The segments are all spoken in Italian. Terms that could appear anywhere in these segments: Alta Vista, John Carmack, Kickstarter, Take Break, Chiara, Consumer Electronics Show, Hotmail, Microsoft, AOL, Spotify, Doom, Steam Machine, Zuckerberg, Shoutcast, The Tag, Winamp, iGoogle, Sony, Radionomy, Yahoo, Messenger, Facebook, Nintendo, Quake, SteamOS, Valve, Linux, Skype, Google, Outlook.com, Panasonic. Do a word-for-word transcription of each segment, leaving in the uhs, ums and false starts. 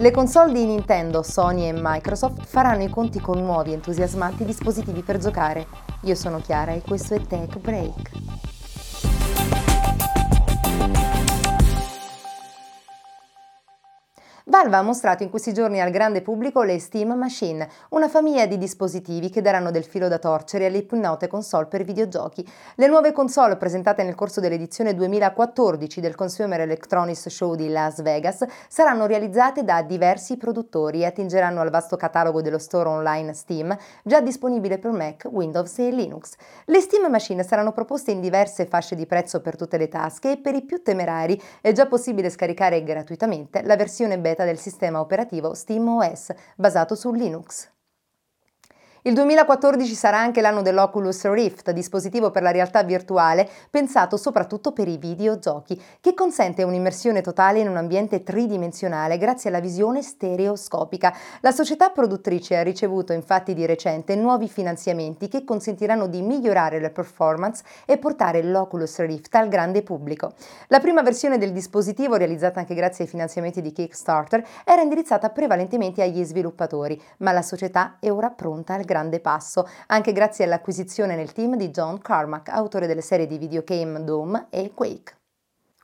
Le console di Nintendo, Sony e Microsoft faranno i conti con nuovi entusiasmanti dispositivi per giocare. Io sono Chiara e questo è Take Break. Valve ha mostrato in questi giorni al grande pubblico le Steam Machine, una famiglia di dispositivi che daranno del filo da torcere alle più note console per videogiochi. Le nuove console presentate nel corso dell'edizione duemilaquattordici del Consumer Electronics Show di Las Vegas saranno realizzate da diversi produttori e attingeranno al vasto catalogo dello store online Steam, già disponibile per Mac, Windows e Linux. Le Steam Machine saranno proposte in diverse fasce di prezzo per tutte le tasche e per i più temerari è già possibile scaricare gratuitamente la versione beta del sistema operativo SteamOS, basato su Linux. Il duemilaquattordici sarà anche l'anno dell'Oculus Rift, dispositivo per la realtà virtuale pensato soprattutto per i videogiochi, che consente un'immersione totale in un ambiente tridimensionale grazie alla visione stereoscopica. La società produttrice ha ricevuto infatti di recente nuovi finanziamenti che consentiranno di migliorare le performance e portare l'Oculus Rift al grande pubblico. La prima versione del dispositivo, realizzata anche grazie ai finanziamenti di Kickstarter, era indirizzata prevalentemente agli sviluppatori, ma la società è ora pronta al grande passo, anche grazie all'acquisizione nel team di John Carmack, autore delle serie di videogame Doom e Quake.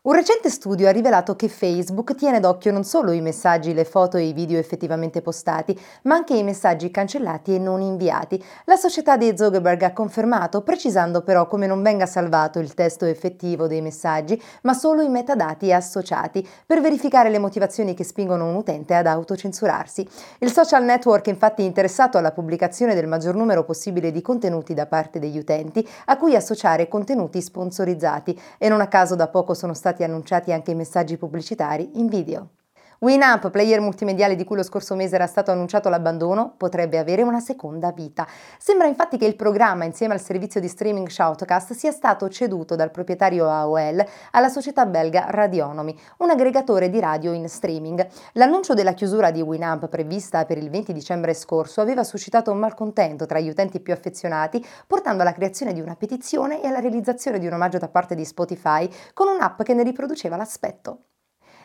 Un recente studio ha rivelato che Facebook tiene d'occhio non solo i messaggi, le foto e i video effettivamente postati, ma anche i messaggi cancellati e non inviati. La società di Zuckerberg ha confermato, precisando però come non venga salvato il testo effettivo dei messaggi, ma solo i metadati associati, per verificare le motivazioni che spingono un utente ad autocensurarsi. Il social network, infatti, è interessato alla pubblicazione del maggior numero possibile di contenuti da parte degli utenti, a cui associare contenuti sponsorizzati, e non a caso da poco sono stati annunciati anche i messaggi pubblicitari in video. Winamp, player multimediale di cui lo scorso mese era stato annunciato l'abbandono, potrebbe avere una seconda vita. Sembra infatti che il programma, insieme al servizio di streaming Shoutcast, sia stato ceduto dal proprietario A O L alla società belga Radionomy, un aggregatore di radio in streaming. L'annuncio della chiusura di Winamp, prevista per il venti dicembre scorso, aveva suscitato un malcontento tra gli utenti più affezionati, portando alla creazione di una petizione e alla realizzazione di un omaggio da parte di Spotify con un'app che ne riproduceva l'aspetto.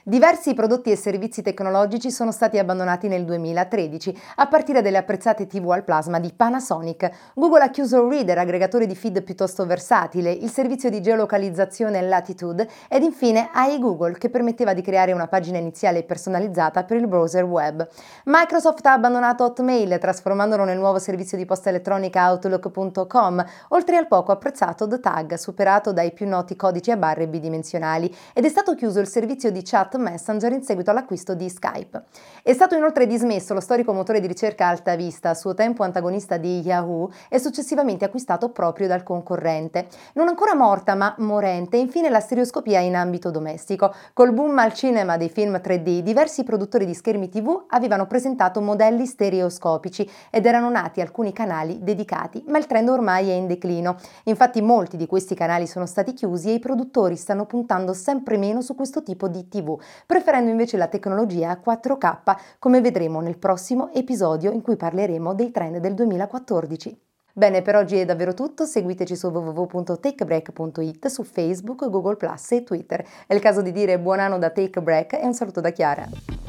Diversi prodotti e servizi tecnologici sono stati abbandonati nel duemilatredici, a partire dalle apprezzate tivù al plasma di Panasonic. Google ha chiuso Reader, aggregatore di feed piuttosto versatile, il servizio di geolocalizzazione Latitude ed infine iGoogle, che permetteva di creare una pagina iniziale personalizzata per il browser web. Microsoft ha abbandonato Hotmail, trasformandolo nel nuovo servizio di posta elettronica Outlook punto com, oltre al poco apprezzato The Tag, superato dai più noti codici a barre bidimensionali, ed è stato chiuso il servizio di chat Messenger in seguito all'acquisto di Skype. È stato inoltre dismesso lo storico motore di ricerca Alta Vista, a suo tempo antagonista di Yahoo e successivamente acquistato proprio dal concorrente. Non ancora morta ma morente, infine, la stereoscopia in ambito domestico. Col boom al cinema dei film tre D, diversi produttori di schermi tivù avevano presentato modelli stereoscopici ed erano nati alcuni canali dedicati, ma il trend ormai è in declino. Infatti molti di questi canali sono stati chiusi e i produttori stanno puntando sempre meno su questo tipo di tivù, preferendo invece la tecnologia quattro K, come vedremo nel prossimo episodio in cui parleremo dei trend del duemilaquattordici. Bene, per oggi è davvero tutto, seguiteci su w w w punto take break punto i t, su Facebook, Google Plus e Twitter. È il caso di dire buon anno da Take Break e un saluto da Chiara.